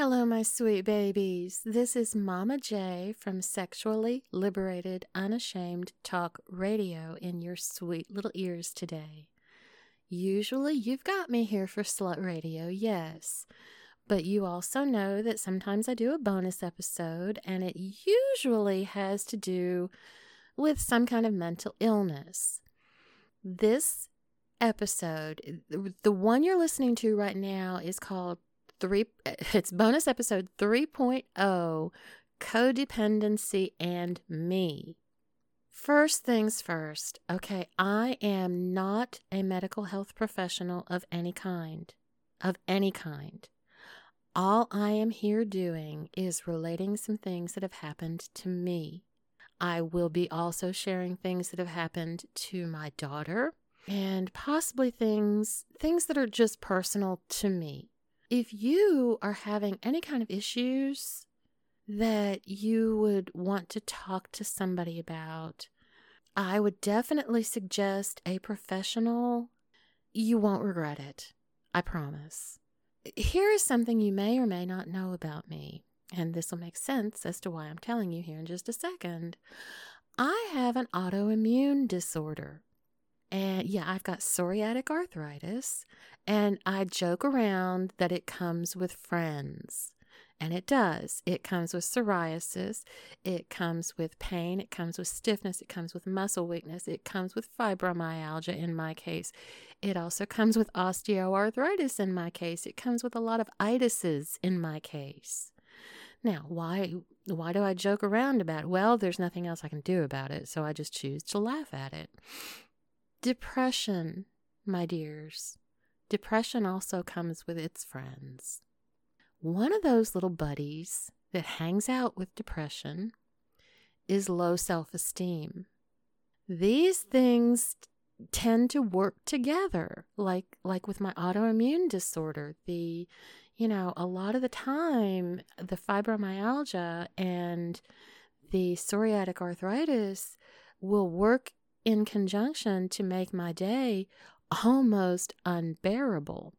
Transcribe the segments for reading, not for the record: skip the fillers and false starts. Hello, my sweet babies. This is Mama J from Sexually Liberated Unashamed Talk Radio in your sweet little ears today. Usually you've got me here for Slut Radio, yes. But you also know that sometimes I do a bonus episode, and it usually has to do with some kind of mental illness. This episode, the one you're listening to right now, is called it's bonus episode 3.0, Codependency and Me. First things first, okay, I am not a medical health professional of any kind, All I am here doing is relating some things that have happened to me. I will be also sharing things that have happened to my daughter and possibly things that are just personal to me. If you are having any kind of issues that you would want to talk to somebody about, I would definitely suggest a professional. You won't regret it. I promise. Here is something you may or may not know about me, and this will make sense as to why I'm telling you here in just a second. I have an autoimmune disorder. And yeah, I've got psoriatic arthritis, and I joke around that it comes with friends, and it does. It comes with psoriasis, it comes with pain, it comes with stiffness, it comes with muscle weakness, it comes with fibromyalgia in my case. It also comes with osteoarthritis in my case. It comes with a lot of itises in my case. Now, why do I joke around about it? Well, there's nothing else I can do about it, so I just choose to laugh at it. Depression, my dears. Depression also comes with its friends. One of those little buddies that hangs out with depression is low self-esteem. These things tend to work together, like with my autoimmune disorder. A lot of the time, the fibromyalgia and the psoriatic arthritis will work in conjunction to make my day almost unbearable.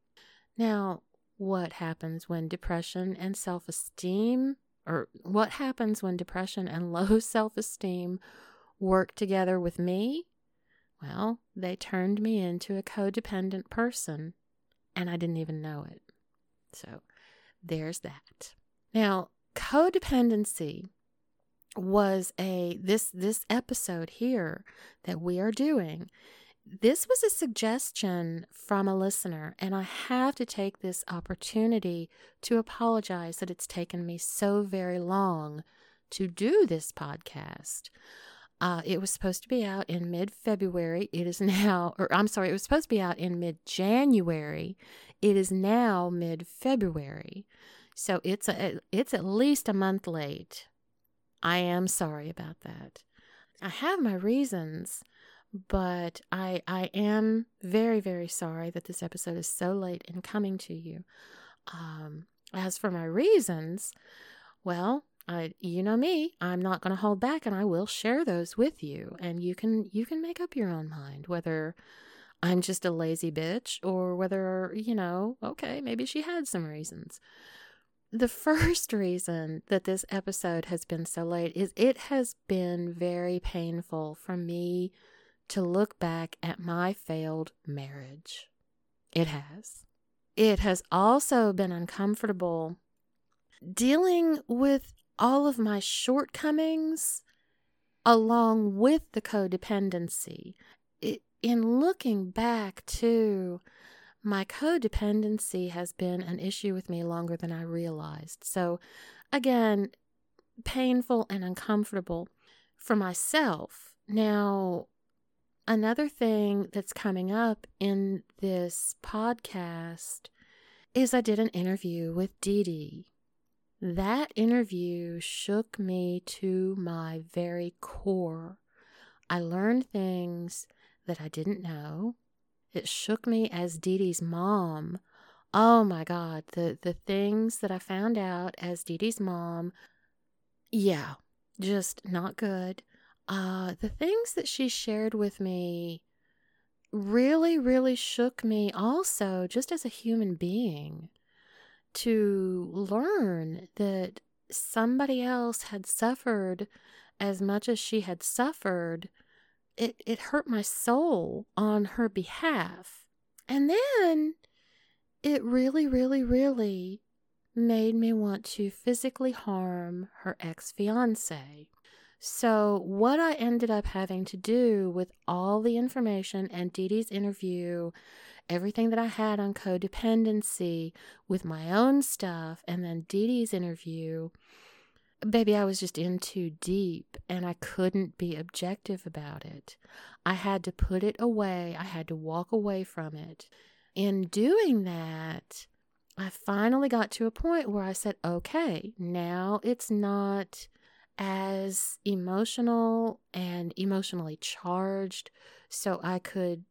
Now, what happens when depression and low self-esteem work together with me? Well, they turned me into a codependent person, and I didn't even know it. So, there's that. Now, codependency was this episode here that we are doing. This was a suggestion from a listener, and I have to take this opportunity to apologize that it's taken me so very long to do this podcast. It was supposed to be out in mid-February. It was supposed to be out in mid-January. It is now mid-February. So it's at least a month late. I am sorry about that. I have my reasons, but I am very, very sorry that this episode is so late in coming to you. As for my reasons, well, you know me, I'm not going to hold back, and I will share those with you. And you can make up your own mind whether I'm just a lazy bitch or whether, okay, maybe she had some reasons. The first reason that this episode has been so late is it has been very painful for me to look back at my failed marriage. It has. It has also been uncomfortable dealing with all of my shortcomings along with the codependency. In looking back to my codependency has been an issue with me longer than I realized. So, again, painful and uncomfortable for myself. Now, another thing that's coming up in this podcast is I did an interview with DeeDee. That interview shook me to my very core. I learned things that I didn't know. It shook me as DeeDee's mom. Oh my God, the things that I found out as DeeDee's mom, yeah, just not good. The things that she shared with me really, really shook me also just as a human being. to learn that somebody else had suffered as much as she had suffered, it hurt my soul on her behalf. And then it really, really, really made me want to physically harm her ex-fiancé. So what I ended up having to do with all the information and DeeDee's interview, everything that I had on codependency with my own stuff, and then DeeDee's interview, baby, I was just in too deep and I couldn't be objective about it. I had to put it away. I had to walk away from it. In doing that, I finally got to a point where I said, okay, now it's not as emotional and emotionally charged, so I could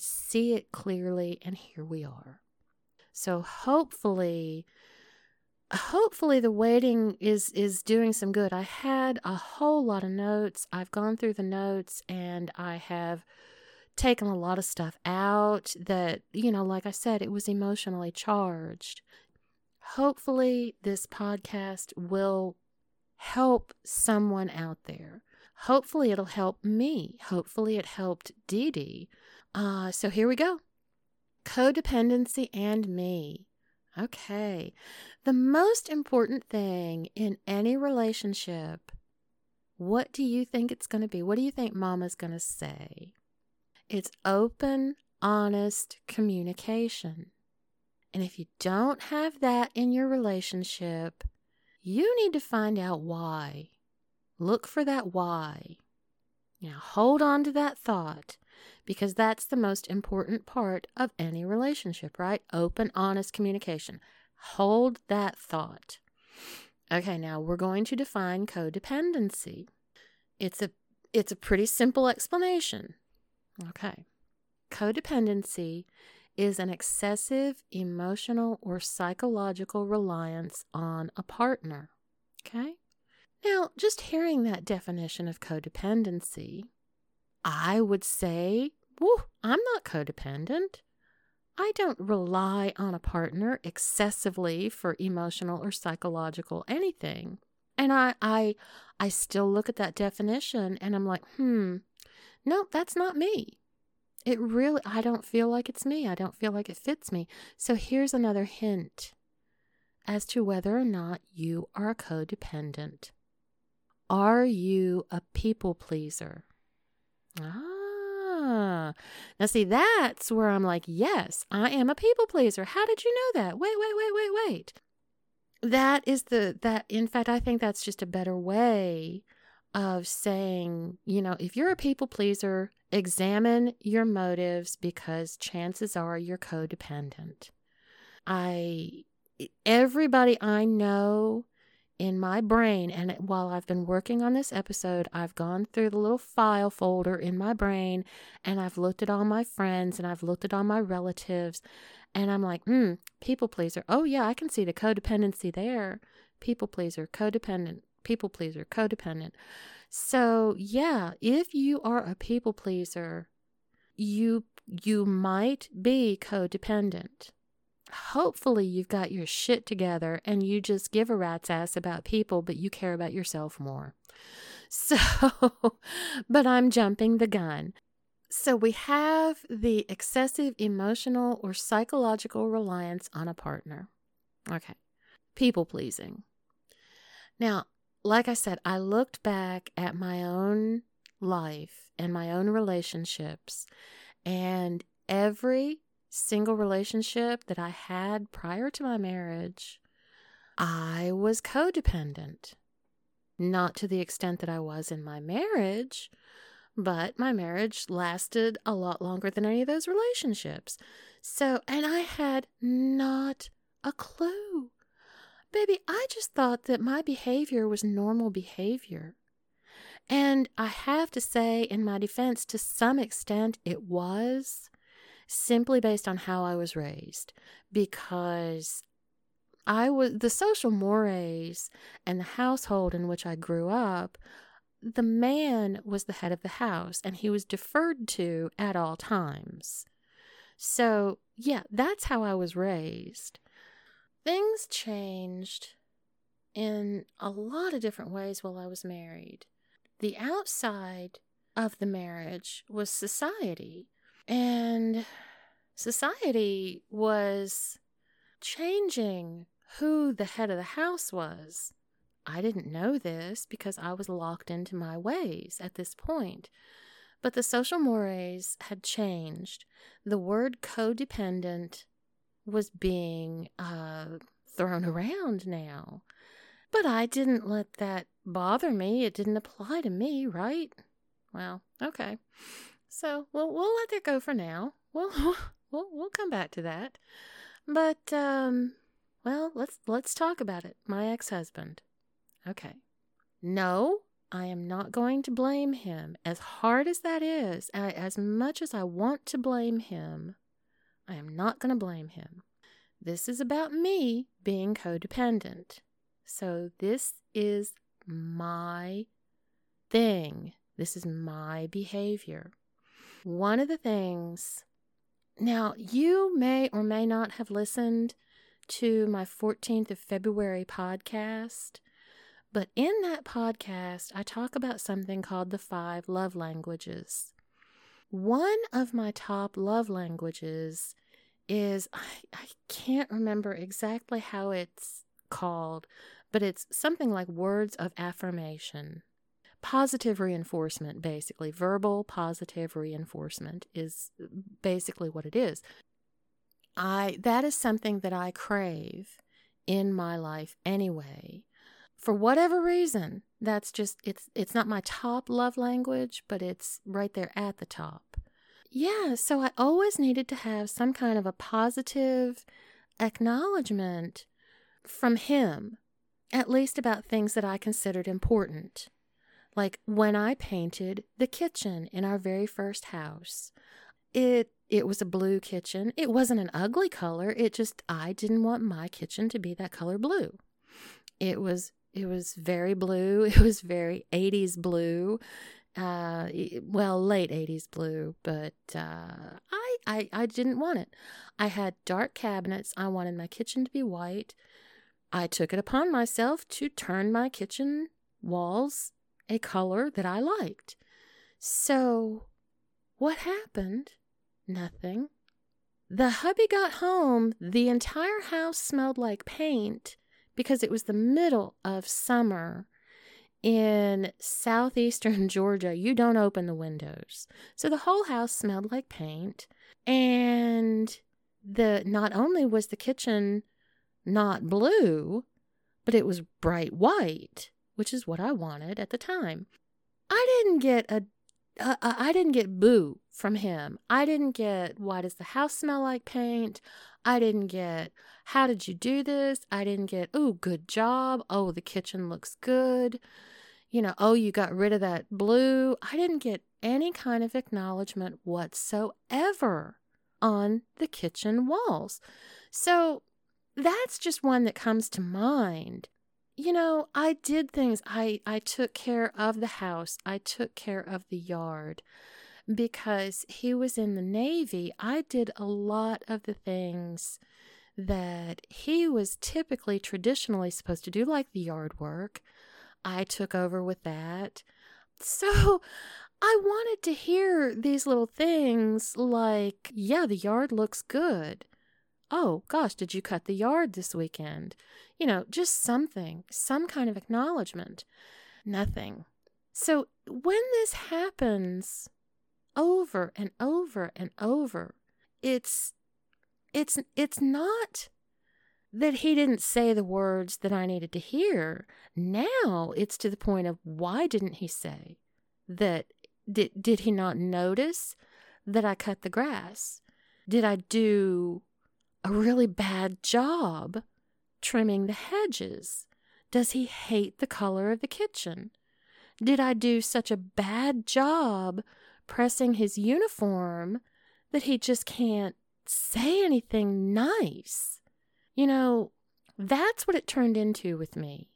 see it clearly, and here we are. So hopefully the waiting is doing some good. I had a whole lot of notes. I've gone through the notes and I have taken a lot of stuff out that, you know, like I said, it was emotionally charged. Hopefully this podcast will help someone out there. Hopefully it'll help me. Hopefully it helped DeeDee. So here we go. Codependency and me. Okay. The most important thing in any relationship, what do you think it's going to be? What do you think Mama's going to say? It's open, honest communication. And if you don't have that in your relationship, you need to find out why. Look for that why. Now hold on to that thought, because that's the most important part of any relationship, right? Open, honest communication. Hold that thought. Okay, now we're going to define codependency. It's a pretty simple explanation. Okay. Codependency is an excessive emotional or psychological reliance on a partner. Okay? Now, just hearing that definition of codependency, I would say, woo, I'm not codependent. I don't rely on a partner excessively for emotional or psychological anything. And I still look at that definition and I'm like, no, that's not me. It really, I don't feel like it's me. I don't feel like it fits me. So here's another hint as to whether or not you are a codependent. Are you a people pleaser? Now see, that's where I'm like, yes, I am a people pleaser. How did you know that? Wait. In fact, I think that's just a better way of saying, you know, if you're a people pleaser, examine your motives, because chances are you're codependent. Everybody I know in my brain, and while I've been working on this episode, I've gone through the little file folder in my brain and I've looked at all my friends and I've looked at all my relatives and I'm like, people pleaser. Oh yeah, I can see the codependency there. People pleaser, codependent. People pleaser, codependent. So yeah, if you are a people pleaser, you might be codependent. Hopefully you've got your shit together and you just give a rat's ass about people, but you care about yourself more. So, but I'm jumping the gun. So we have the excessive emotional or psychological reliance on a partner. Okay. People pleasing. Now, like I said, I looked back at my own life and my own relationships, and every single relationship that I had prior to my marriage, I was codependent. Not to the extent that I was in my marriage, but my marriage lasted a lot longer than any of those relationships. So, and I had not a clue. Baby, I just thought that my behavior was normal behavior. And I have to say, in my defense, to some extent it was, simply based on how I was raised. Because the social mores and the household in which I grew up, the man was the head of the house and he was deferred to at all times. So, yeah, that's how I was raised. Things changed in a lot of different ways while I was married. The outside of the marriage was society, and society was changing who the head of the house was. I didn't know this because I was locked into my ways at this point. But the social mores had changed. The word codependent was being thrown around now. But I didn't let that bother me. It didn't apply to me, right? Well, okay. So we'll let that go for now. We'll come back to that. But let's talk about it. My ex-husband. Okay. No, I am not going to blame him. As hard as that is, as much as I want to blame him, I am not going to blame him. This is about me being codependent. So this is my thing. This is my behavior. One of the things, now you may or may not have listened to my 14th of February podcast. But in that podcast, I talk about something called the 5 love languages. One of my top love languages is, I can't remember exactly how it's called, but it's something like words of affirmation. Positive reinforcement, basically. Verbal positive reinforcement is basically what it is. That is something that I crave in my life anyway. For whatever reason, that's just, it's not my top love language, but it's right there at the top. Yeah, so I always needed to have some kind of a positive acknowledgement from him, at least about things that I considered important. Like when I painted the kitchen in our very first house, it was a blue kitchen. It wasn't an ugly color. It just, I didn't want my kitchen to be that color blue. It was very blue. It was very 80s blue. Late 80s blue, but I didn't want it. I had dark cabinets. I wanted my kitchen to be white. I took it upon myself to turn my kitchen walls a color that I liked. So what happened? Nothing. The hubby got home. The entire house smelled like paint, because it was the middle of summer in southeastern Georgia. You don't open the windows. So the whole house smelled like paint. And not only was the kitchen not blue, but it was bright white, which is what I wanted at the time. I didn't get boo from him. I didn't get, why does the house smell like paint? I didn't get, how did you do this? I didn't get, oh, good job. Oh, the kitchen looks good. You know, oh, you got rid of that blue. I didn't get any kind of acknowledgement whatsoever on the kitchen walls. So that's just one that comes to mind. You know, I did things. I took care of the house. I took care of the yard. Because he was in the Navy, I did a lot of the things that he was typically traditionally supposed to do, like the yard work. I took over with that. So I wanted to hear these little things like, yeah, the yard looks good. Oh, gosh, did you cut the yard this weekend? You know, just something, some kind of acknowledgement. Nothing. So when this happens over and over and over, it's not that he didn't say the words that I needed to hear. Now it's to the point of, why didn't he say that? Did he not notice that I cut the grass? Did I do a really bad job trimming the hedges? Does he hate the color of the kitchen? Did I do such a bad job pressing his uniform that he just can't say anything nice? You know, that's what it turned into with me.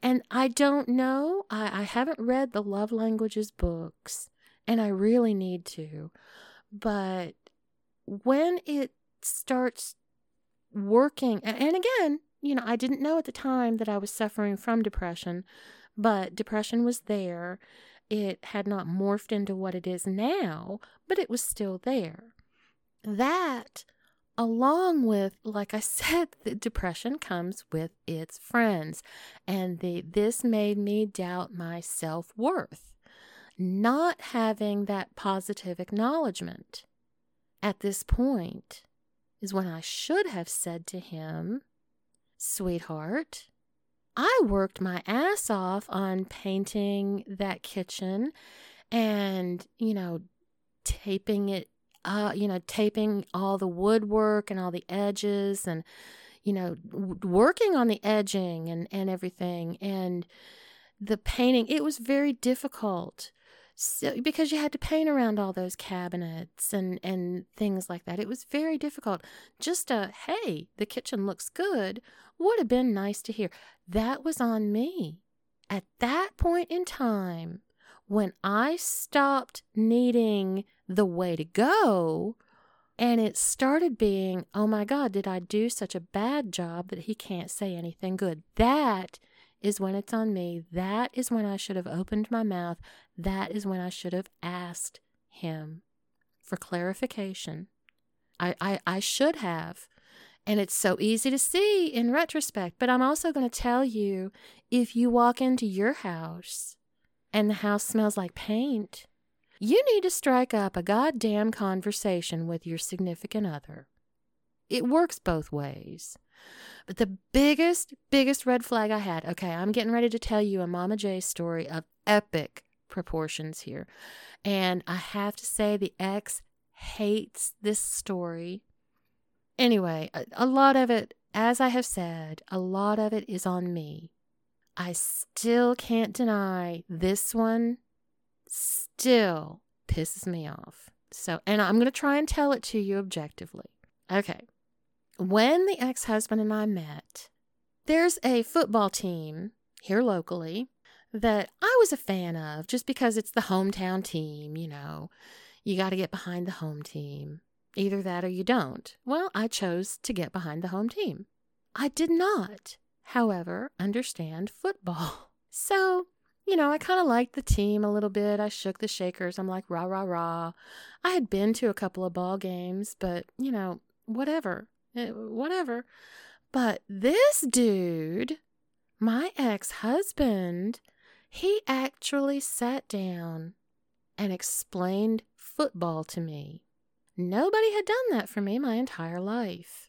And I don't know. I haven't read the love languages books, and I really need to. But when it starts working. And again, you know, I didn't know at the time that I was suffering from depression, but depression was there. It had not morphed into what it is now, but it was still there. That, along with, like I said, the depression comes with its friends. And this made me doubt my self-worth. Not having that positive acknowledgement at this point is when I should have said to him, sweetheart, I worked my ass off on painting that kitchen and, you know, taping it, taping all the woodwork and all the edges and, you know, working on the edging and everything. And the painting, it was very difficult. So, because you had to paint around all those cabinets and things like that. It was very difficult. Just hey, the kitchen looks good, would have been nice to hear. That was on me. At that point in time, when I stopped needing the way to go, and it started being, oh my God, did I do such a bad job that he can't say anything good? That is when it's on me. That is when I should have opened my mouth. That is when I should have asked him for clarification. I should have. And it's so easy to see in retrospect. But I'm also going to tell you, if you walk into your house and the house smells like paint, you need to strike up a goddamn conversation with your significant other. It works both ways. But the biggest red flag I had, okay, I'm getting ready to tell you a Mama J story of epic proportions here. And I have to say the ex hates this story. Anyway, a lot of it, as I have said, a lot of it is on me. I still can't deny this one still pisses me off. So, and I'm going to try and tell it to you objectively. Okay. When the ex-husband and I met, there's a football team here locally that I was a fan of just because it's the hometown team, you know. You got to get behind the home team. Either that or you don't. Well, I chose to get behind the home team. I did not, however, understand football. So, you know, I kind of liked the team a little bit. I shook the shakers. I'm like, rah, rah, rah. I had been to a couple of ball games, but, you know, whatever. But this dude, my ex-husband, he actually sat down and explained football to me. Nobody had done that for me my entire life.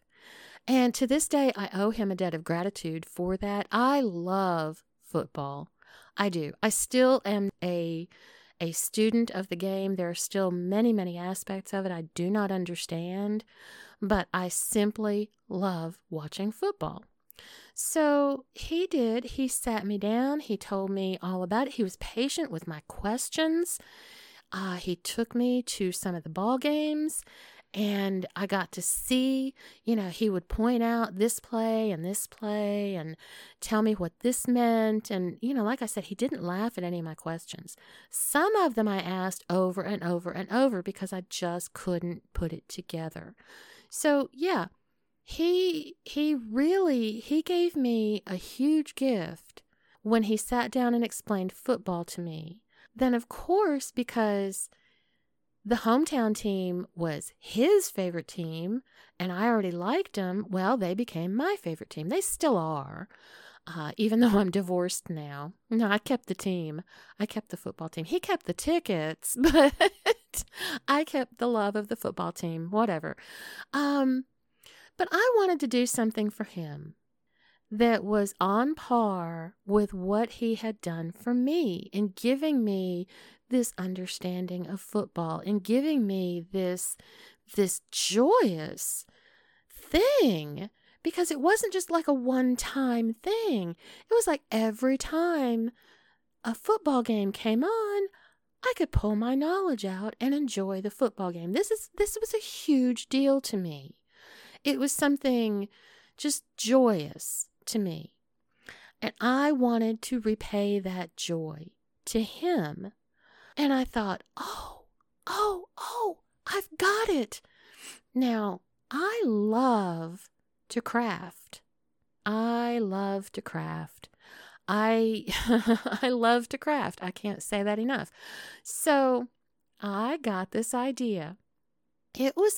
And to this day, I owe him a debt of gratitude for that. I love football. I do. I still am a student of the game. There are still many, many aspects of it I do not understand, but I simply love watching football. So he did. He sat me down. He told me all about it. He was patient with my questions. He took me to some of the ball games, and I got to see, you know, he would point out this play and tell me what this meant. And, you know, like I said, he didn't laugh at any of my questions. Some of them I asked over and over and over because I just couldn't put it together. So, yeah, he gave me a huge gift when he sat down and explained football to me. Then, of course, because the hometown team was his favorite team, and I already liked them. Well, they became my favorite team. They still are, even though I'm divorced now. No, I kept the team. I kept the football team. He kept the tickets, but I kept the love of the football team, whatever. But I wanted to do something for him that was on par with what he had done for me in giving me this understanding of football and giving me this joyous thing, because it wasn't just like a one-time thing. It was like every time a football game came on, I could pull my knowledge out and enjoy the football game. This was a huge deal to me. It was something just joyous to me. And I wanted to repay that joy to him. And I thought, oh, I've got it. Now, I love to craft. I love to craft. I love to craft. I can't say that enough. So I got this idea. It was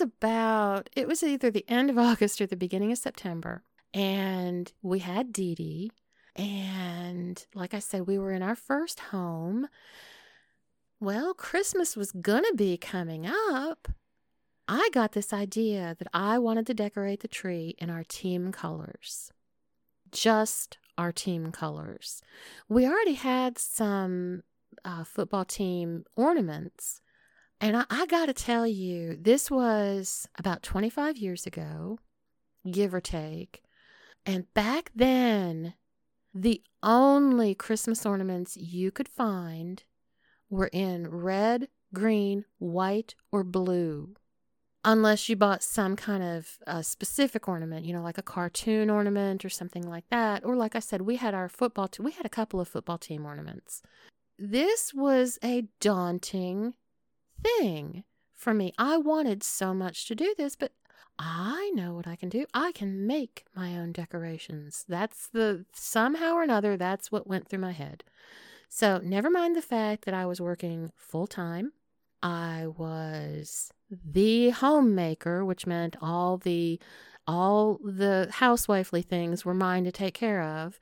either the end of August or the beginning of September. And we had DeeDee. And like I said, we were in our first home. Well, Christmas was going to be coming up. I got this idea that I wanted to decorate the tree in our team colors. Just our team colors. We already had some football team ornaments. And I got to tell you, this was about 25 years ago, give or take. And back then, the only Christmas ornaments you could find were in red, green, white, or blue. Unless you bought some kind of specific ornament, you know, like a cartoon ornament or something like that. Or like I said, we had our football team. We had a couple of football team ornaments. This was a daunting thing for me. I wanted so much to do this, but I know what I can do. I can make my own decorations. Somehow or another, that's what went through my head. So never mind the fact that I was working full time. I was the homemaker, which meant all the housewifely things were mine to take care of,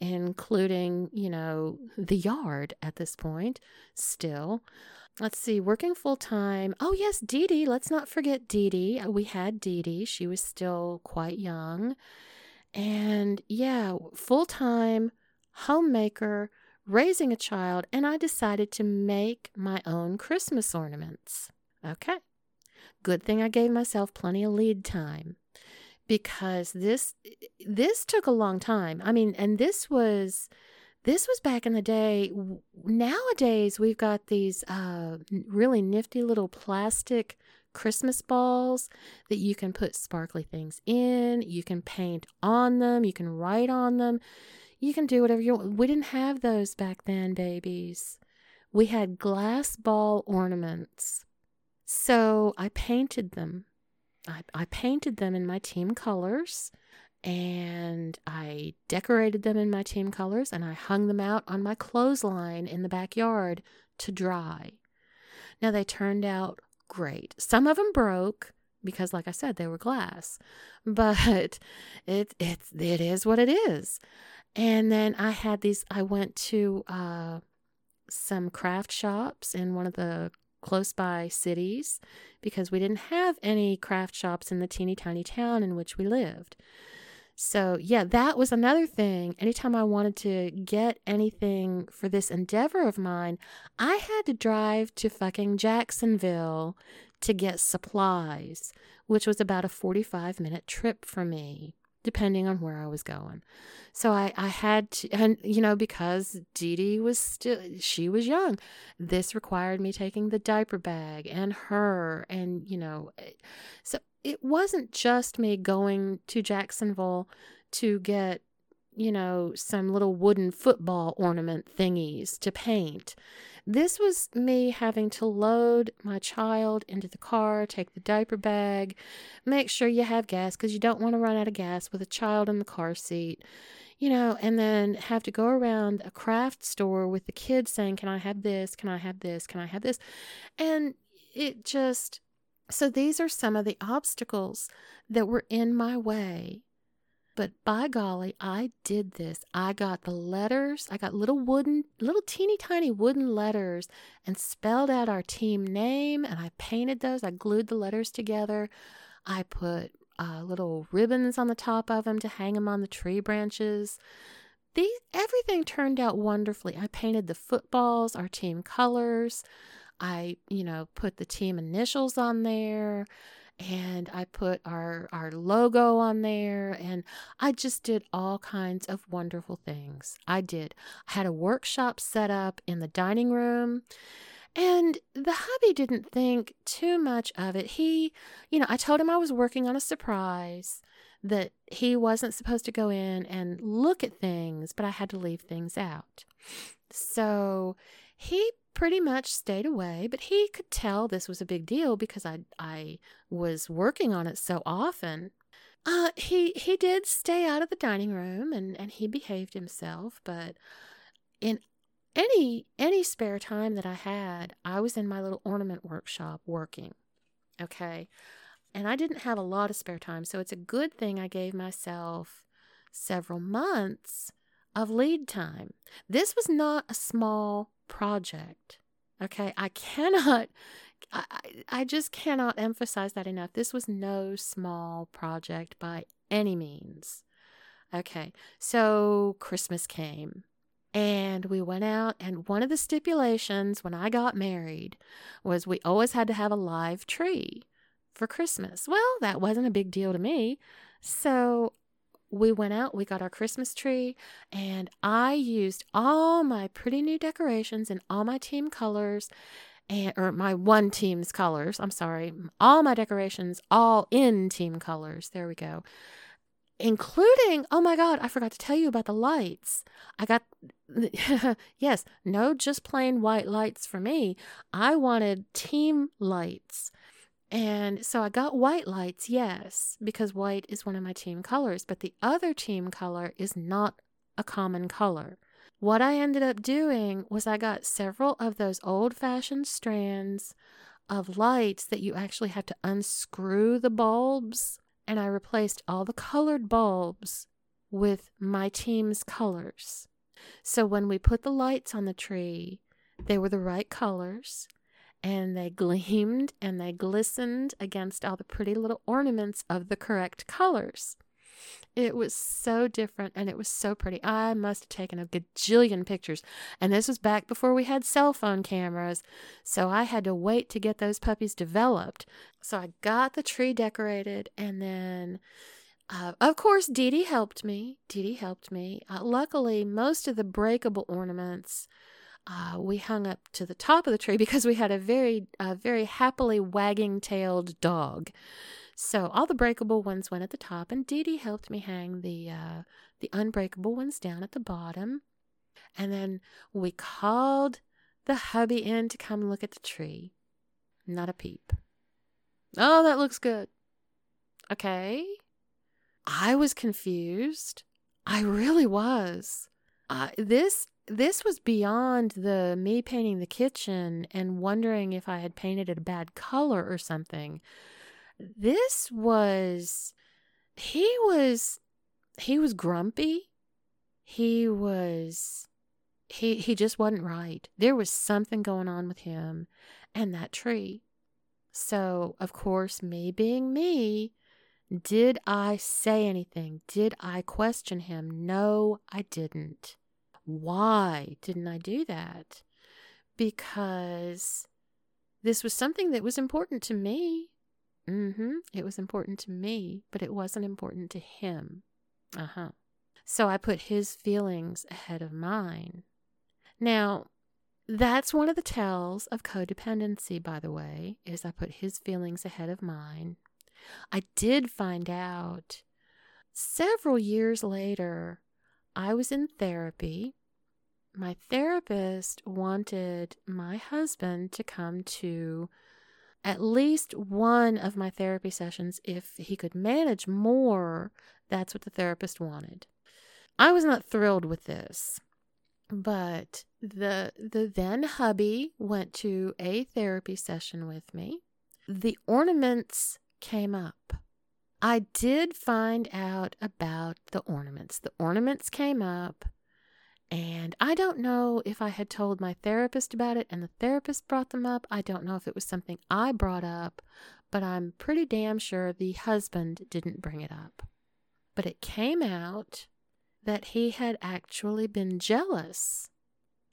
including, you know, the yard at this point still. Let's see, working full time. Oh, yes, DeeDee. Let's not forget DeeDee. We had DeeDee. She was still quite young. And yeah, full time, homemaker, raising a child, and I decided to make my own Christmas ornaments. Okay. Good thing I gave myself plenty of lead time, because this took a long time. I mean, and this was back in the day. Nowadays, we've got these really nifty little plastic Christmas balls that you can put sparkly things in. You can paint on them. You can write on them. You can do whatever you want. We didn't have those back then, babies. We had glass ball ornaments. So I painted them. I painted them in my team colors, and I decorated them in my team colors, and I hung them out on my clothesline in the backyard to dry. Now, they turned out great. Some of them broke because, like I said, they were glass, but it is what it is. And then I had these, I went to some craft shops in one of the close by cities, because we didn't have any craft shops in the teeny tiny town in which we lived. So yeah, that was another thing. Anytime I wanted to get anything for this endeavor of mine, I had to drive to fucking Jacksonville to get supplies, which was about a 45-minute trip for me, depending on where I was going. So I had to, and you know, because DeeDee was still, she was young, this required me taking the diaper bag and her, and, you know, so it wasn't just me going to Jacksonville to get, you know, some little wooden football ornament thingies to paint. This was me having to load my child into the car, take the diaper bag, make sure you have gas, because you don't want to run out of gas with a child in the car seat, you know, and then have to go around a craft store with the kids saying, can I have this? Can I have this? Can I have this? And it just, so these are some of the obstacles that were in my way. But by golly, I did this. I got the letters. I got little teeny tiny wooden letters and spelled out our team name. And I painted those. I glued the letters together. I put little ribbons on the top of them to hang them on the tree branches. Everything turned out wonderfully. I painted the footballs, our team colors. I, you know, put the team initials on there. And I put our logo on there, and I just did all kinds of wonderful things. I had a workshop set up in the dining room, and the hubby didn't think too much of it. He, you know, I told him I was working on a surprise, that he wasn't supposed to go in and look at things, but I had to leave things out. So he pretty much stayed away, but he could tell this was a big deal because I was working on it so often. He did stay out of the dining room, and he behaved himself, but in any spare time that I had, I was in my little ornament workshop working, okay? And I didn't have a lot of spare time, so it's a good thing I gave myself several months of lead time. This was not a small project, okay? I just cannot emphasize that enough. This was no small project by any means. Okay, so Christmas came and we went out, and one of the stipulations when I got married was we always had to have a live tree for Christmas. Well, that wasn't a big deal to me. So we went out, we got our Christmas tree, and I used all my pretty new decorations and all my team colors, or my one team's colors, I'm sorry, all my decorations, all in team colors, there we go, including, oh my God, I forgot to tell you about the lights. I got, yes, no just plain white lights for me. I wanted team lights. And so I got white lights, yes, because white is one of my team colors, but the other team color is not a common color. What I ended up doing was I got several of those old-fashioned strands of lights that you actually have to unscrew the bulbs, and I replaced all the colored bulbs with my team's colors. So when we put the lights on the tree, they were the right colors, and they gleamed and they glistened against all the pretty little ornaments of the correct colors. It was so different and it was so pretty. I must have taken a gajillion pictures. And this was back before we had cell phone cameras. So I had to wait to get those puppies developed. So I got the tree decorated. And then, of course, DeeDee helped me. Luckily, most of the breakable ornaments we hung up to the top of the tree because we had a very happily wagging-tailed dog. So all the breakable ones went at the top, and DeeDee helped me hang the unbreakable ones down at the bottom. And then we called the hubby in to come look at the tree. Not a peep. Oh, that looks good. Okay. I was confused. I really was. This was beyond the me painting the kitchen and wondering if I had painted it a bad color or something. This was, he was grumpy. He just wasn't right. There was something going on with him and that tree. So, of course, me being me, did I say anything? Did I question him? No, I didn't. Why didn't I do that? Because this was something that was important to me. It was important to me, but it wasn't important to him. So I put his feelings ahead of mine. Now, that's one of the tells of codependency, by the way, is I put his feelings ahead of mine. I did find out several years later, I was in therapy. My therapist wanted my husband to come to at least one of my therapy sessions. If he could manage more, that's what the therapist wanted. I was not thrilled with this, but the then hubby went to a therapy session with me. The ornaments came up. I did find out about the ornaments. The ornaments came up, and I don't know if I had told my therapist about it and the therapist brought them up. I don't know if it was something I brought up, but I'm pretty damn sure the husband didn't bring it up. But it came out that he had actually been jealous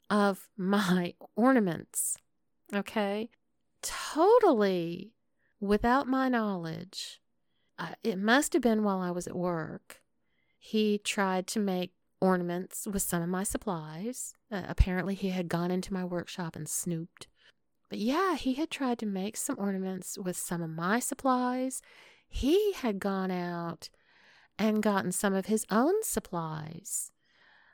of my ornaments, okay? Totally without my knowledge. It must have been while I was at work. He tried to make ornaments with some of my supplies. Apparently he had gone into my workshop and snooped. But yeah, he had tried to make some ornaments with some of my supplies. He had gone out and gotten some of his own supplies.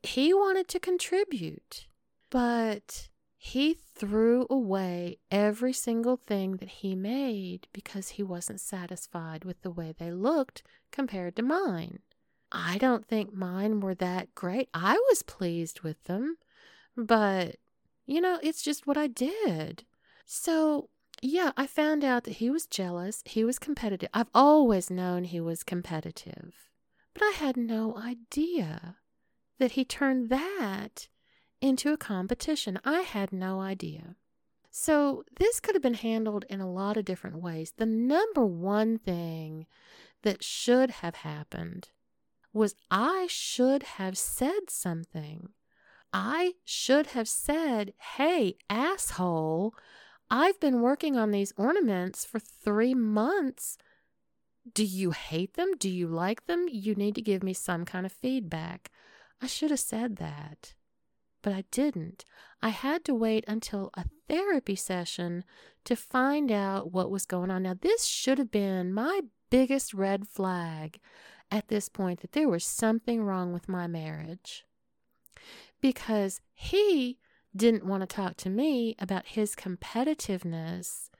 He wanted to contribute, but He threw away every single thing that he made because he wasn't satisfied with the way they looked compared to mine. I don't think mine were that great. I was pleased with them, but, you know, it's just what I did. So, yeah, I found out that he was jealous. He was competitive. I've always known he was competitive, but I had no idea that he turned that into a competition. I had no idea. So this could have been handled in a lot of different ways. The number one thing that should have happened was I should have said something. I should have said, hey, asshole, I've been working on these ornaments for 3 months. Do you hate them? Do you like them? You need to give me some kind of feedback. I should have said that, but I didn't. I had to wait until a therapy session to find out what was going on. Now, this should have been my biggest red flag at this point, that there was something wrong with my marriage, because he didn't want to talk to me about his competitiveness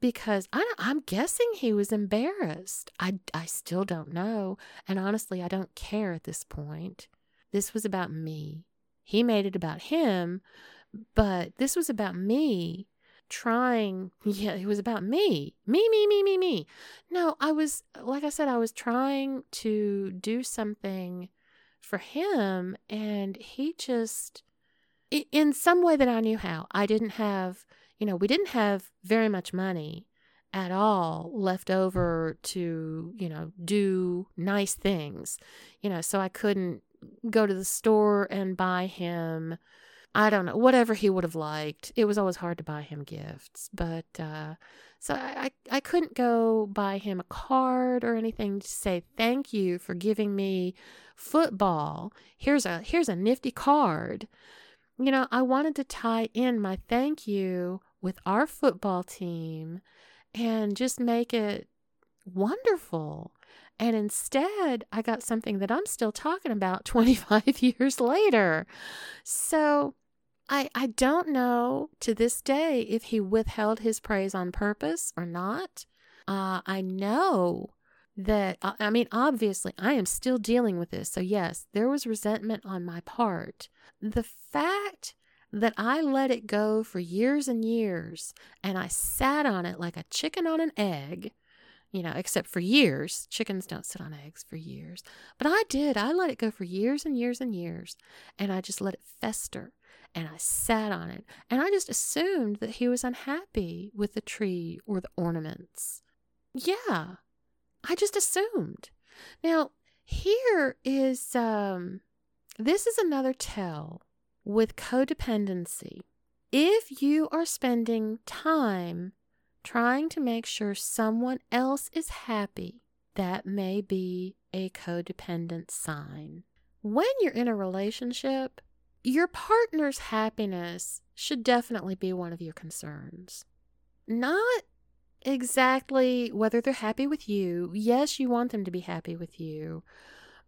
because I'm guessing he was embarrassed. I still don't know. And honestly, I don't care at this point. This was about me. He made it about him, but this was about me trying. Yeah, it was about me. Me. No, I was, like I said, I was trying to do something for him, and he just, in some way that I knew how, I didn't have, you know, we didn't have very much money at all left over to, you know, do nice things, you know, so I couldn't go to the store and buy him, I don't know, whatever he would have liked. It was always hard to buy him gifts, but so I couldn't go buy him a card or anything to say thank you for giving me football. Here's a nifty card. You know, I wanted to tie in my thank you with our football team and just make it wonderful. And instead, I got something that I'm still talking about 25 years later. So I don't know to this day if he withheld his praise on purpose or not. I know that, I mean, obviously, I am still dealing with this. So yes, there was resentment on my part. The fact that I let it go for years and years, and I sat on it like a chicken on an egg, you know, except for years. Chickens don't sit on eggs for years. But I did. I let it go for years and years and years. And I just let it fester. And I sat on it. And I just assumed that he was unhappy with the tree or the ornaments. Yeah. I just assumed. Now, here is, this is another tell with codependency. If you are spending time trying to make sure someone else is happy, that may be a codependent sign. When you're in a relationship, your partner's happiness should definitely be one of your concerns. Not exactly whether they're happy with you. Yes, you want them to be happy with you,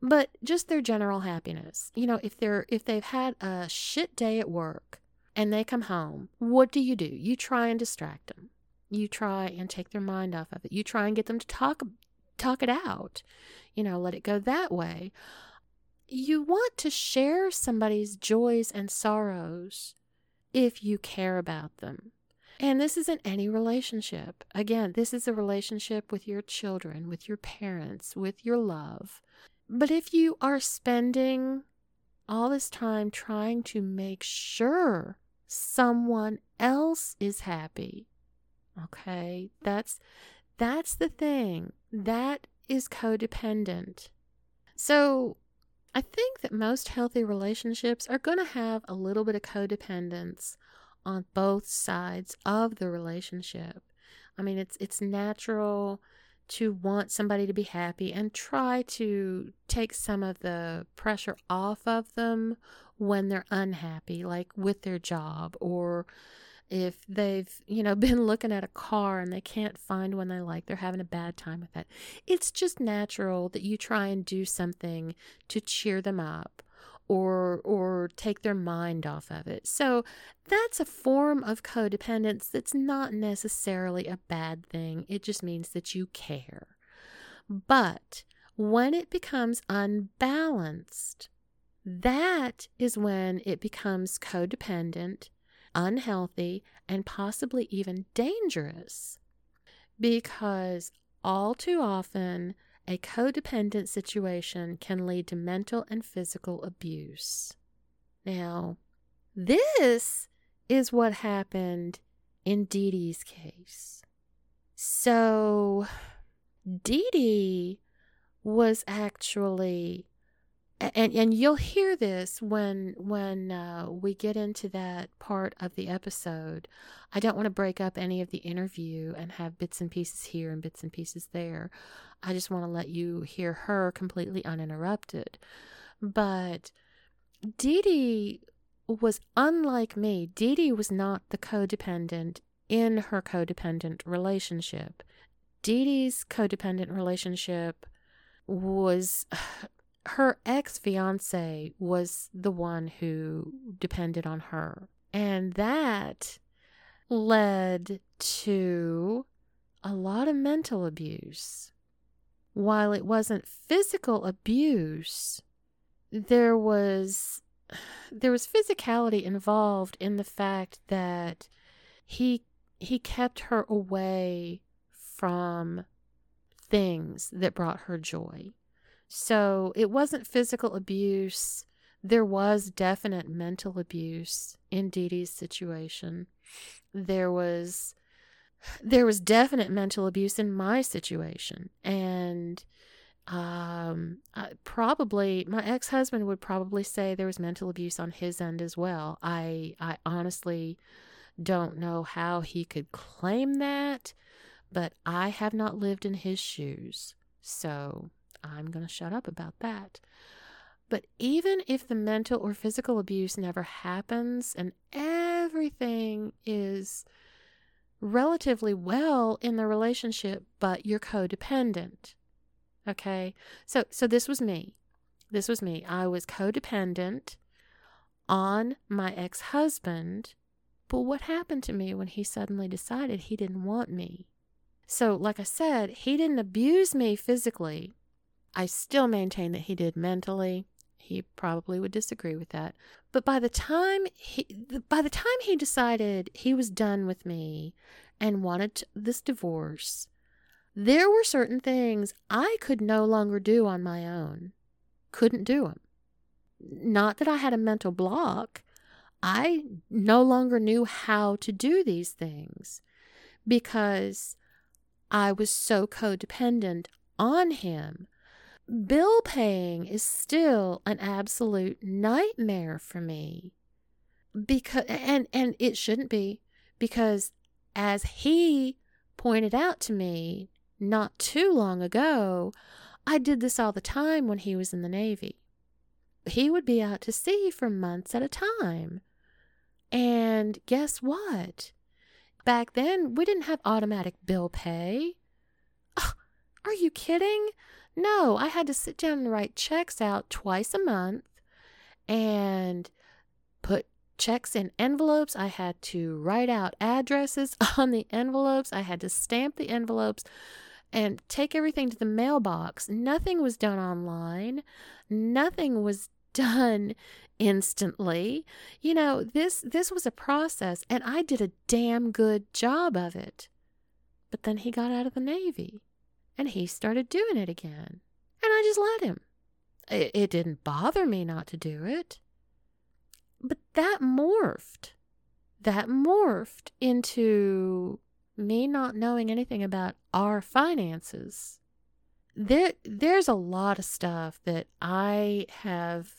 but just their general happiness. You know, if they've had a shit day at work and they come home, what do? You try and distract them. You try and take their mind off of it. You try and get them to talk it out. You know, let it go that way. You want to share somebody's joys and sorrows if you care about them. And this isn't any relationship. Again, this is a relationship with your children, with your parents, with your love. But if you are spending all this time trying to make sure someone else is happy, okay, that's the thing. That is codependent. So I think that most healthy relationships are going to have a little bit of codependence on both sides of the relationship. I mean, it's natural to want somebody to be happy and try to take some of the pressure off of them when they're unhappy, like with their job, or if they've, you know, been looking at a car and they can't find one they like, they're having a bad time with that. It's just natural that you try and do something to cheer them up or take their mind off of it. So that's a form of codependence that's not necessarily a bad thing. It just means that you care. But when it becomes unbalanced, that is when it becomes codependent, unhealthy, and possibly even dangerous. Because all too often, a codependent situation can lead to mental and physical abuse. Now, this is what happened in DeeDee's case. So, DeeDee was actually, and you'll hear this when we get into that part of the episode. I don't want to break up any of the interview and have bits and pieces here and bits and pieces there. I just want to let you hear her completely uninterrupted. But DeeDee was unlike me. DeeDee was not the codependent in her codependent relationship. DeeDee's codependent relationship was... her ex-fiance was the one who depended on her. And that led to a lot of mental abuse. While it wasn't physical abuse, there was physicality involved in the fact that he kept her away from things that brought her joy. So it wasn't physical abuse. There was definite mental abuse in DeeDee's situation. There was definite mental abuse in my situation. And probably my ex-husband would probably say there was mental abuse on his end as well. I honestly don't know how he could claim that, but I have not lived in his shoes. So... I'm going to shut up about that. But even if the mental or physical abuse never happens and everything is relatively well in the relationship, but you're codependent, okay? So this was me. This was me. I was codependent on my ex-husband, but what happened to me when he suddenly decided he didn't want me? So, like I said, he didn't abuse me physically. I still maintain that he did mentally. He probably would disagree with that. But by the time he decided he was done with me and wanted this divorce, there were certain things I could no longer do on my own. Couldn't do them. Not that I had a mental block. I no longer knew how to do these things because I was so codependent on him. Bill paying is still an absolute nightmare for me, because and it shouldn't be, because as he pointed out to me not too long ago, I did this all the time when he was in the Navy. He would be out to sea for months at a time. And guess what? Back then, we didn't have automatic bill pay. Oh, are you kidding? No, I had to sit down and write checks out twice a month and put checks in envelopes. I had to write out addresses on the envelopes. I had to stamp the envelopes and take everything to the mailbox. Nothing was done online. Nothing was done instantly. You know, this was a process, and I did a damn good job of it. But then he got out of the Navy. And he started doing it again. And I just let him. It didn't bother me not to do it. But that morphed. That morphed into me not knowing anything about our finances. There's a lot of stuff that I have,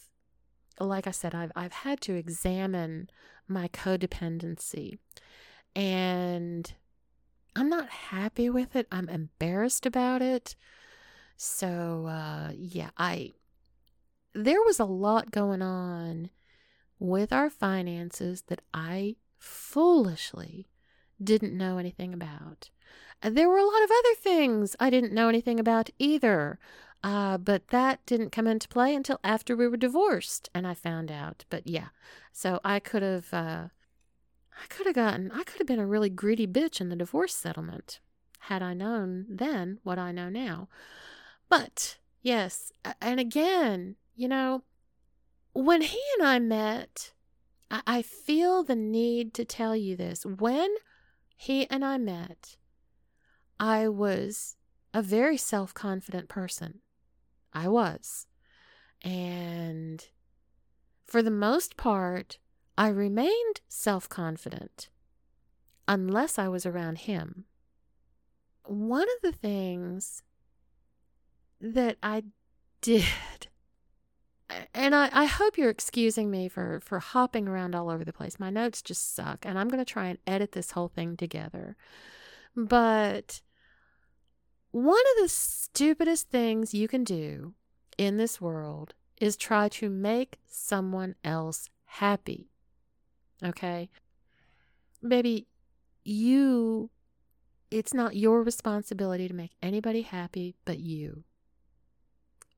like I said, I've had to examine my codependency. And... I'm not happy with it. I'm embarrassed about it. So, there was a lot going on with our finances that I foolishly didn't know anything about. There were a lot of other things I didn't know anything about either. But that didn't come into play until after we were divorced and I found out. But yeah, so I could have been a really greedy bitch in the divorce settlement had I known then what I know now. But yes, and again, you know, when he and I met, I feel the need to tell you this. When he and I met, I was a very self-confident person. I was. And for the most part, I remained self-confident unless I was around him. One of the things that I did, and I hope you're excusing me for hopping around all over the place. My notes just suck, and I'm going to try and edit this whole thing together. But one of the stupidest things you can do in this world is try to make someone else happy. Okay? Baby, it's not your responsibility to make anybody happy but you.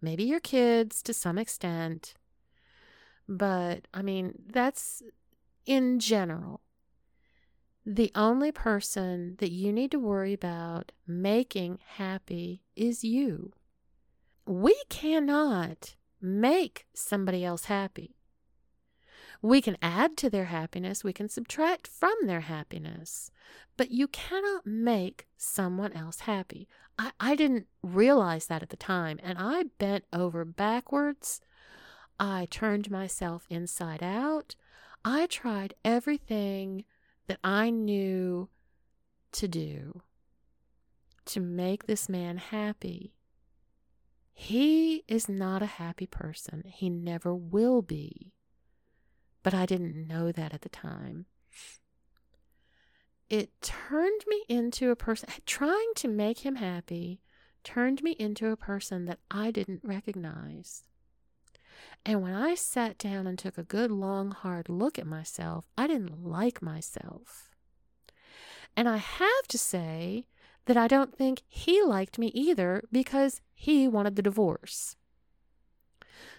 Maybe your kids to some extent, but I mean, that's in general. The only person that you need to worry about making happy is you. We cannot make somebody else happy. We can add to their happiness, we can subtract from their happiness, but you cannot make someone else happy. I didn't realize that at the time, and I bent over backwards. I turned myself inside out. I tried everything that I knew to do to make this man happy. He is not a happy person. He never will be. But I didn't know that at the time. It turned me into a person, trying to make him happy, turned me into a person that I didn't recognize. And when I sat down and took a good, long, hard look at myself, I didn't like myself. And I have to say that I don't think he liked me either, because he wanted the divorce.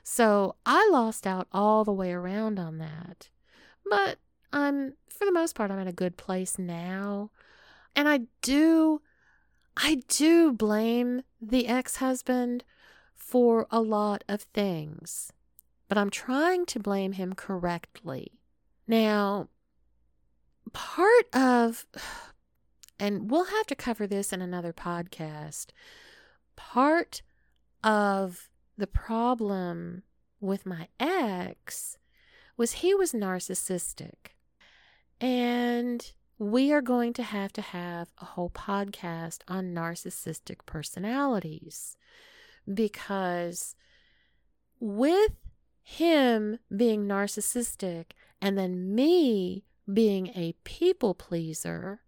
So I lost out all the way around on that. But for the most part, I'm in a good place now. And I do blame the ex-husband for a lot of things, but I'm trying to blame him correctly. Now, part of, and we'll have to cover this in another podcast, part of the problem with my ex was he was narcissistic. And we are going to have a whole podcast on narcissistic personalities, because with him being narcissistic and then me being a people pleaser,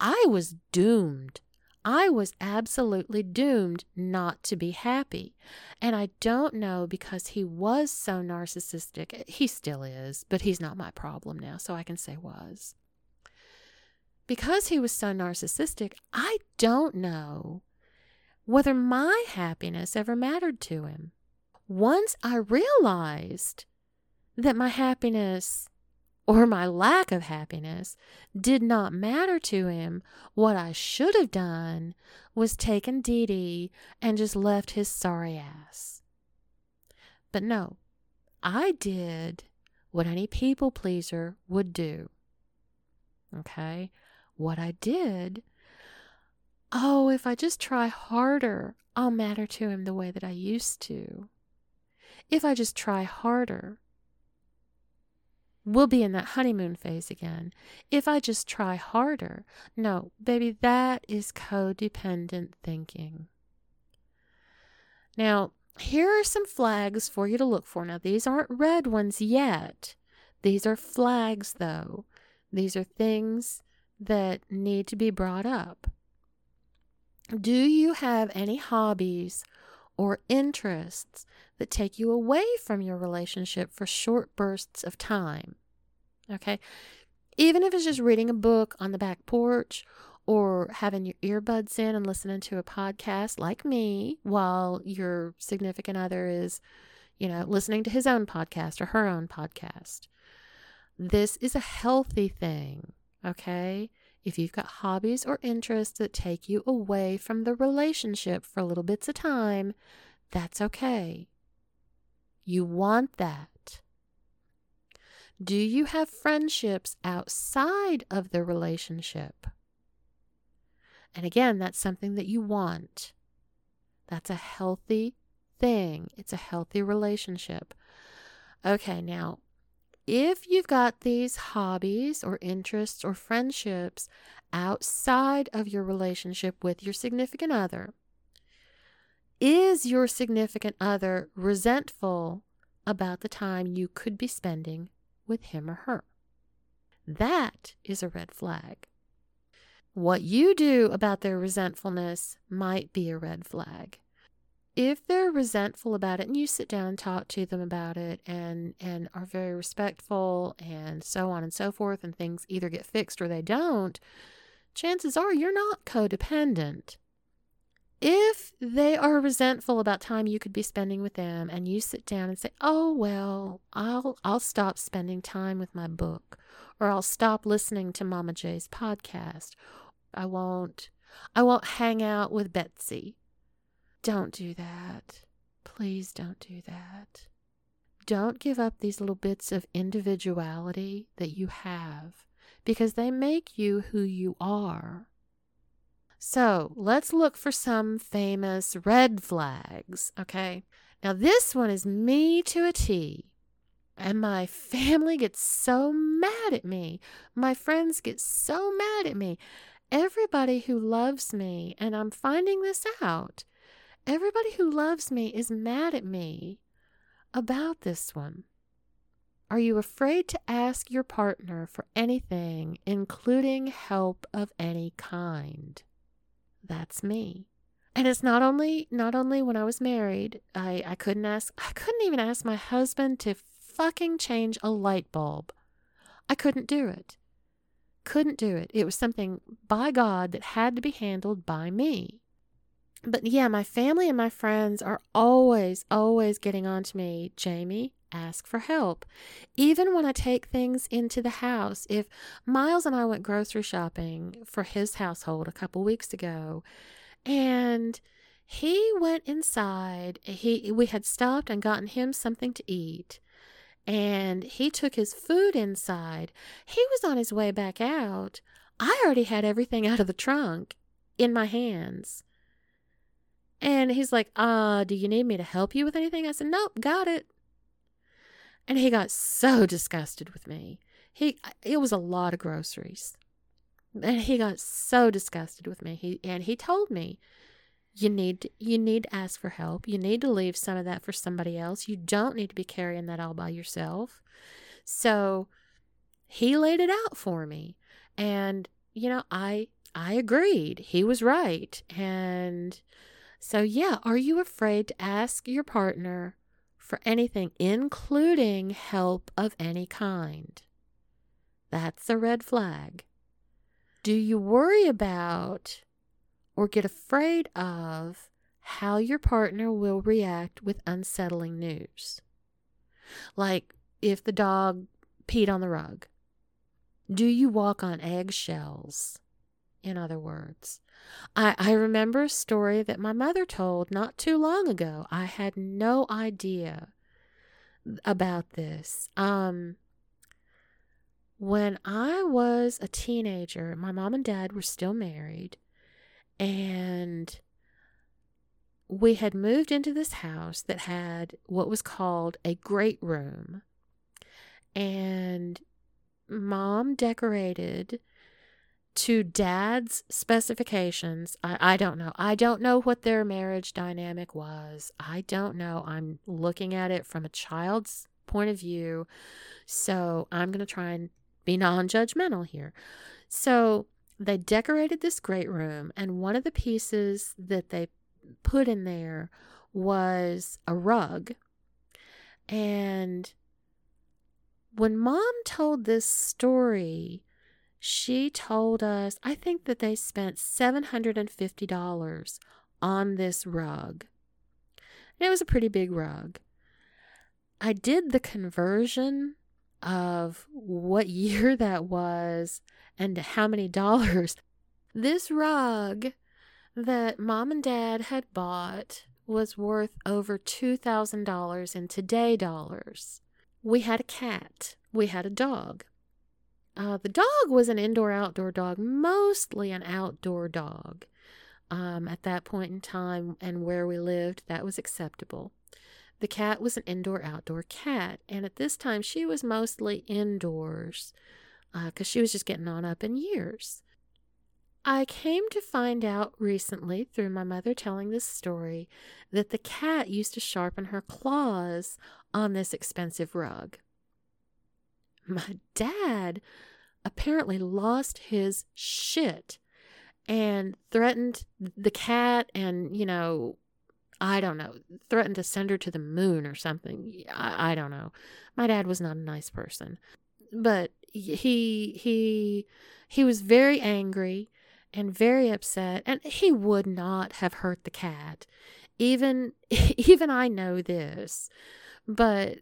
I was doomed. I was absolutely doomed not to be happy. And I don't know, because he was so narcissistic. He still is, but he's not my problem now, so I can say was. Because he was so narcissistic, I don't know whether my happiness ever mattered to him. Once I realized that my happiness, or my lack of happiness, did not matter to him, what I should have done was taken DeeDee and just left his sorry ass. But no, I did what any people pleaser would do. Okay? What I did, oh, if I just try harder, I'll matter to him the way that I used to. If I just try harder, we'll be in that honeymoon phase again. If I just try harder. No, baby, that is codependent thinking. Now, here are some flags for you to look for. Now, these aren't red ones yet. These are flags, though. These are things that need to be brought up. Do you have any hobbies or interests that take you away from your relationship for short bursts of time? Okay? Even if it's just reading a book on the back porch, or having your earbuds in and listening to a podcast like me while your significant other is, you know, listening to his own podcast or her own podcast. This is a healthy thing, okay? If you've got hobbies or interests that take you away from the relationship for little bits of time, that's okay. You want that. Do you have friendships outside of the relationship? And again, that's something that you want. That's a healthy thing. It's a healthy relationship. Okay, now, if you've got these hobbies or interests or friendships outside of your relationship with your significant other, is your significant other resentful about the time you could be spending with him or her? That is a red flag. What you do about their resentfulness might be a red flag. If they're resentful about it and you sit down and talk to them about it and are very respectful and so on and so forth, and things either get fixed or they don't, chances are you're not codependent. If they are resentful about time you could be spending with them and you sit down and say, oh, well, I'll stop spending time with my book, or I'll stop listening to Mama J's podcast. I won't hang out with Betsy. Don't do that. Please don't do that. Don't give up these little bits of individuality that you have, because they make you who you are. So let's look for some famous red flags, okay? Now this one is me to a T, and my family gets so mad at me. My friends get so mad at me. Everybody who loves me, and I'm finding this out, everybody who loves me is mad at me about this one. Are you afraid to ask your partner for anything, including help of any kind? That's me. And it's not only when I was married, I couldn't even ask my husband to fucking change a light bulb. I couldn't do it. It was something by God that had to be handled by me. But yeah, my family and my friends are always, always getting on to me. Jamie, ask for help. Even when I take things into the house, if Miles and I went grocery shopping for his household a couple weeks ago, and he went inside, we had stopped and gotten him something to eat, and he took his food inside. He was on his way back out. I already had everything out of the trunk in my hands. And he's like, do you need me to help you with anything? I said, nope, got it. And he got so disgusted with me. It was a lot of groceries. And he got so disgusted with me. He told me, you need to ask for help. You need to leave some of that for somebody else. You don't need to be carrying that all by yourself. So he laid it out for me. And, you know, I agreed. He was right. And so yeah, are you afraid to ask your partner for anything, including help of any kind? That's a red flag. Do you worry about or get afraid of how your partner will react with unsettling news? Like if the dog peed on the rug. Do you walk on eggshells? In other words, I remember a story that my mother told not too long ago. I had no idea about this. When I was a teenager, my mom and dad were still married, and we had moved into this house that had what was called a great room. And Mom decorated to Dad's specifications. I don't know. I don't know what their marriage dynamic was. I don't know. I'm looking at it from a child's point of view. So I'm going to try and be non-judgmental here. So they decorated this great room, and one of the pieces that they put in there was a rug. And when Mom told this story, She told us, I think that they spent $750 on this rug. And it was a pretty big rug. I did the conversion of what year that was and how many dollars. This rug that Mom and Dad had bought was worth over $2,000 in today dollars. We had a cat. We had a dog. The dog was an indoor-outdoor dog, mostly an outdoor dog. At that point in time and where we lived, that was acceptable. The cat was an indoor-outdoor cat, and at this time she was mostly indoors because she was just getting on up in years. I came to find out recently through my mother telling this story that the cat used to sharpen her claws on this expensive rug. My dad apparently lost his shit and threatened the cat and, you know, I don't know, threatened to send her to the moon or something. I don't know. My dad was not a nice person, but he was very angry and very upset, and he would not have hurt the cat. Even I know this, but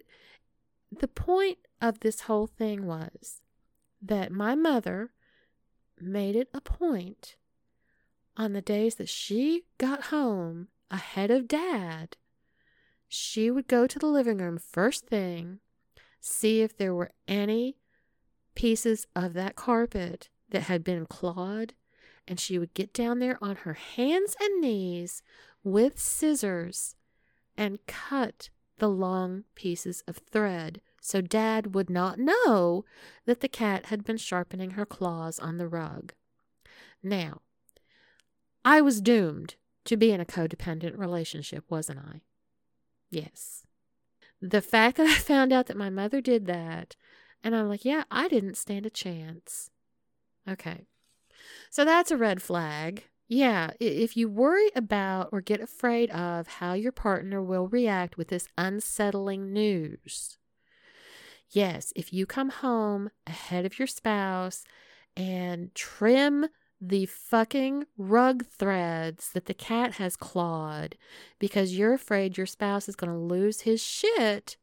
the point of this whole thing was that my mother made it a point on the days that she got home ahead of Dad, she would go to the living room first thing, see if there were any pieces of that carpet that had been clawed, and she would get down there on her hands and knees with scissors and cut the long pieces of thread so Dad would not know that the cat had been sharpening her claws on the rug. Now, I was doomed to be in a codependent relationship, wasn't I? Yes. The fact that I found out that my mother did that, and I'm like, yeah, I didn't stand a chance. Okay. So that's a red flag. Yeah, if you worry about or get afraid of how your partner will react with this unsettling news. Yes, if you come home ahead of your spouse and trim the fucking rug threads that the cat has clawed because you're afraid your spouse is going to lose his shit,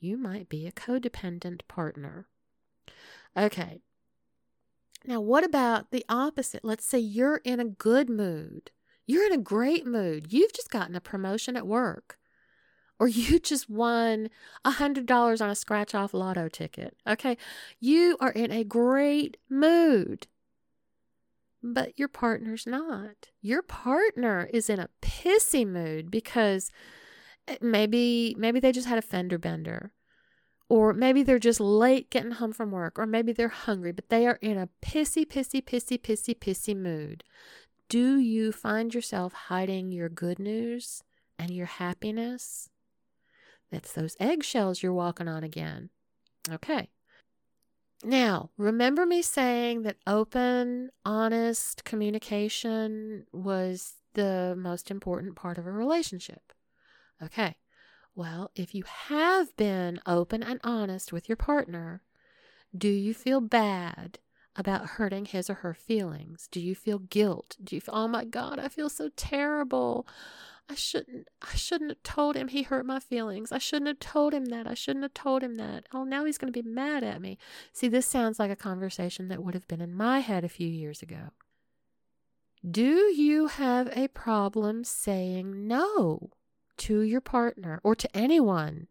you might be a codependent partner. Okay. Now, what about the opposite? Let's say you're in a good mood. You're in a great mood. You've just gotten a promotion at work. Or you just won $100 on a scratch-off lotto ticket. Okay, you are in a great mood. But your partner's not. Your partner is in a pissy mood because maybe they just had a fender bender. Or maybe they're just late getting home from work, or maybe they're hungry, but they are in a pissy mood. Do you find yourself hiding your good news and your happiness? That's those eggshells you're walking on again. Okay. Now, remember me saying that open, honest communication was the most important part of a relationship. Okay. Well, if you have been open and honest with your partner, do you feel bad about hurting his or her feelings? Do you feel guilt? Do you feel, oh my God, I feel so terrible. I shouldn't have told him he hurt my feelings. I shouldn't have told him that. I shouldn't have told him that. Oh, now he's going to be mad at me. See, this sounds like a conversation that would have been in my head a few years ago. Do you have a problem saying no to your partner, or to anyone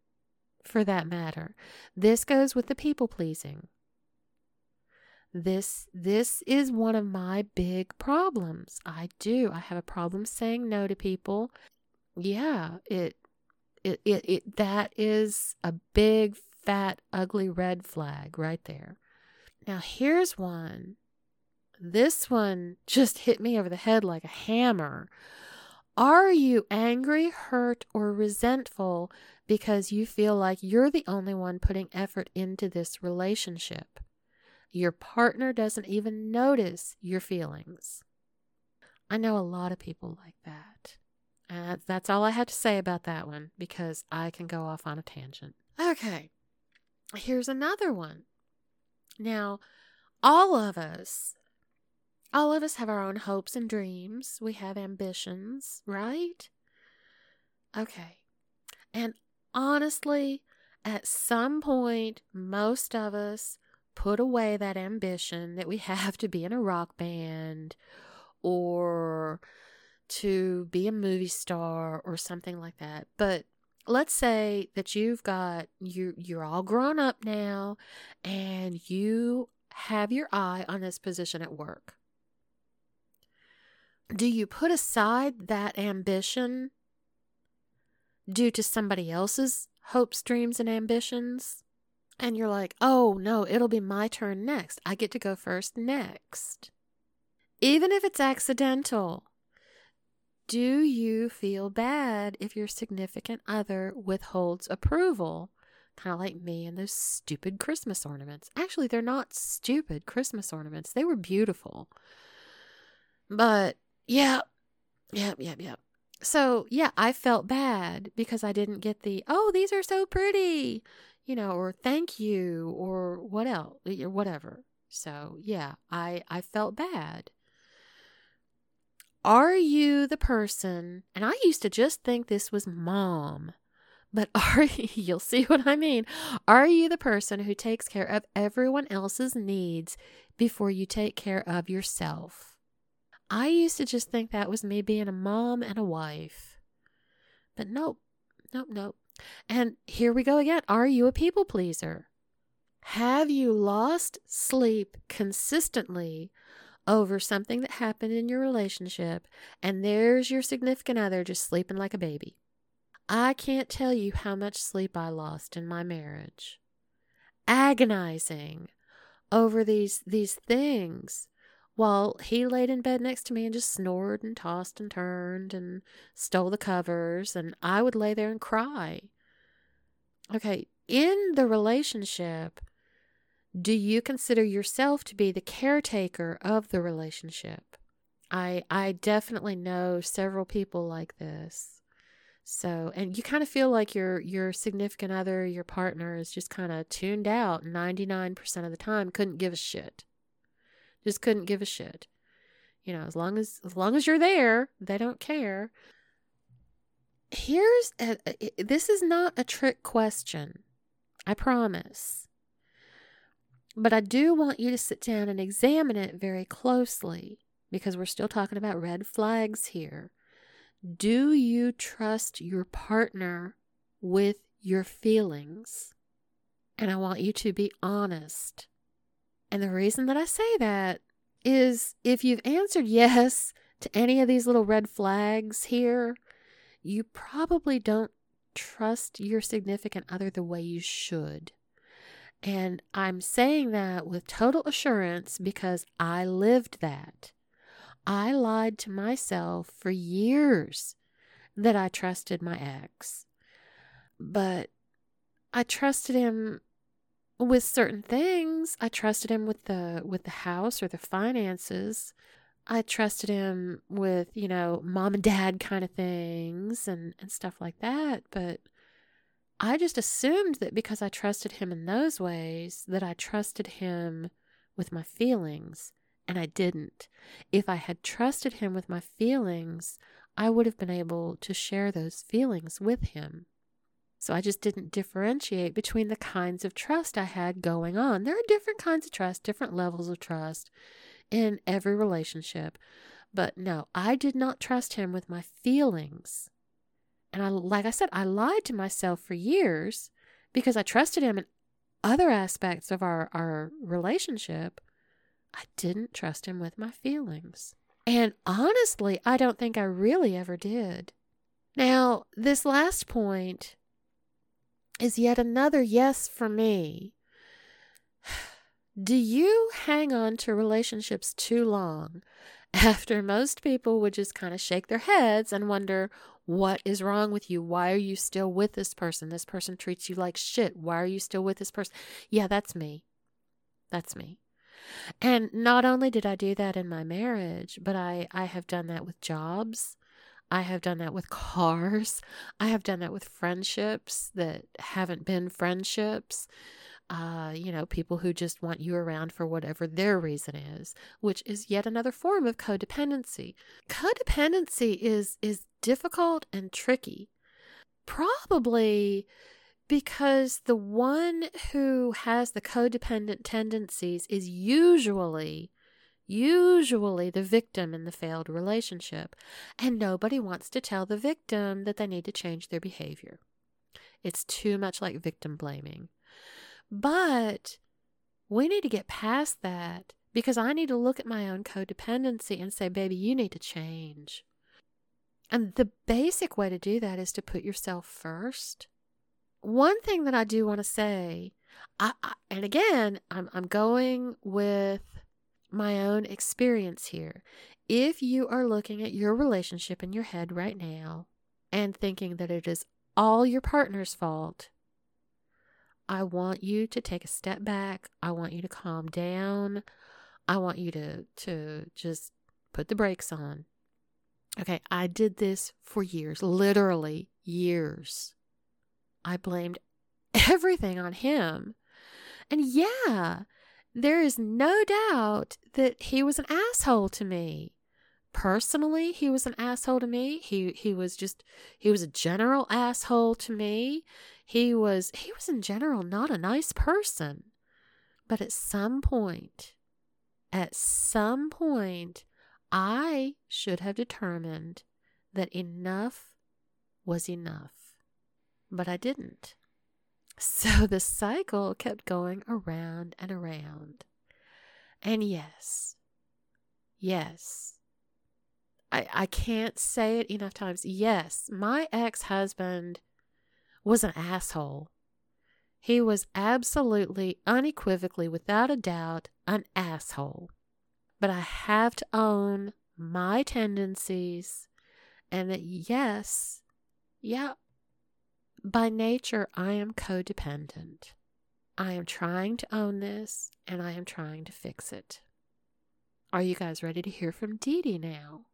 for that matter? This goes with the people pleasing. This is one of my big problems. I have a problem saying no to people. Yeah, it that is a big, fat, ugly red flag right there. Now here's one. This one just hit me over the head like a hammer. Are you angry, hurt, or resentful because you feel like you're the only one putting effort into this relationship? Your partner doesn't even notice your feelings. I know a lot of people like that. That's all I had to say about that one because I can go off on a tangent. Okay, here's another one. Now, all of us have our own hopes and dreams. We have ambitions, right? Okay. And honestly, at some point, most of us put away that ambition that we have to be in a rock band or to be a movie star or something like that. But let's say that you're all grown up now and you have your eye on this position at work. Do you put aside that ambition due to somebody else's hopes, dreams, and ambitions? And you're like, oh no, it'll be my turn next. I get to go first next. Even if it's accidental, do you feel bad if your significant other withholds approval? Kind of like me and those stupid Christmas ornaments. Actually, they're not stupid Christmas ornaments. They were beautiful. But, yep. So, yeah, I felt bad because I didn't get the, oh, these are so pretty, or thank you, or what else, or whatever. So, yeah, I felt bad. Are you the person, and I used to just think this was mom, but you'll see what I mean. Are you the person who takes care of everyone else's needs before you take care of yourself? I used to just think that was me being a mom and a wife. But nope. And here we go again. Are you a people pleaser? Have you lost sleep consistently over something that happened in your relationship, and there's your significant other just sleeping like a baby? I can't tell you how much sleep I lost in my marriage. Agonizing over these things. While he laid in bed next to me and just snored and tossed and turned and stole the covers, and I would lay there and cry. Okay, in the relationship, do you consider yourself to be the caretaker of the relationship? I definitely know several people like this. So, and you kind of feel like your significant other, your partner, is just kind of tuned out 99% of the time, couldn't give a shit. Just couldn't give a shit. As long as you're there, they don't care. This is not a trick question, I promise. But I do want you to sit down and examine it very closely, because we're still talking about red flags here. Do you trust your partner with your feelings? And I want you to be honest. And the reason that I say that is if you've answered yes to any of these little red flags here, you probably don't trust your significant other the way you should. And I'm saying that with total assurance because I lived that. I lied to myself for years that I trusted my ex, but I trusted him with certain things. I trusted him with the house or the finances. I trusted him with, mom and dad kind of things and stuff like that. But I just assumed that because I trusted him in those ways, that I trusted him with my feelings. And I didn't. If I had trusted him with my feelings, I would have been able to share those feelings with him. So I just didn't differentiate between the kinds of trust I had going on. There are different kinds of trust, different levels of trust in every relationship. But no, I did not trust him with my feelings. And I lied to myself for years because I trusted him in other aspects of our relationship. I didn't trust him with my feelings. And honestly, I don't think I really ever did. Now, this last point is yet another yes for me. Do you hang on to relationships too long after most people would just kind of shake their heads and wonder, what is wrong with you? Why are you still with this person? This person treats you like shit. Why are you still with this person? Yeah, that's me. And not only did I do that in my marriage, but I have done that with jobs. I have done that with cars. I have done that with friendships that haven't been friendships. people who just want you around for whatever their reason is, which is yet another form of codependency. Codependency is difficult and tricky, probably because the one who has the codependent tendencies is usually the victim in the failed relationship, and nobody wants to tell the victim that they need to change their behavior. It's too much like victim blaming. But we need to get past that, because I need to look at my own codependency and say, baby, you need to change. And the basic way to do that is to put yourself first. One thing that I do want to say, I'm going with my own experience here. If you are looking at your relationship in your head right now and thinking that it is all your partner's fault, I want you to take a step back. I want you to calm down. I want you to just put the brakes on. Okay, I did this for years, literally years. I blamed everything on him. And yeah, there is no doubt that he was an asshole to me. Personally, he was an asshole to me. He was a general asshole to me. He was in general not a nice person. But at some point, I should have determined that enough was enough. But I didn't. So the cycle kept going around and around. And yes. I can't say it enough times. Yes, my ex-husband was an asshole. He was absolutely, unequivocally, without a doubt, an asshole. But I have to own my tendencies, and that by nature, I am codependent. I am trying to own this, and I am trying to fix it. Are you guys ready to hear from DeeDee now?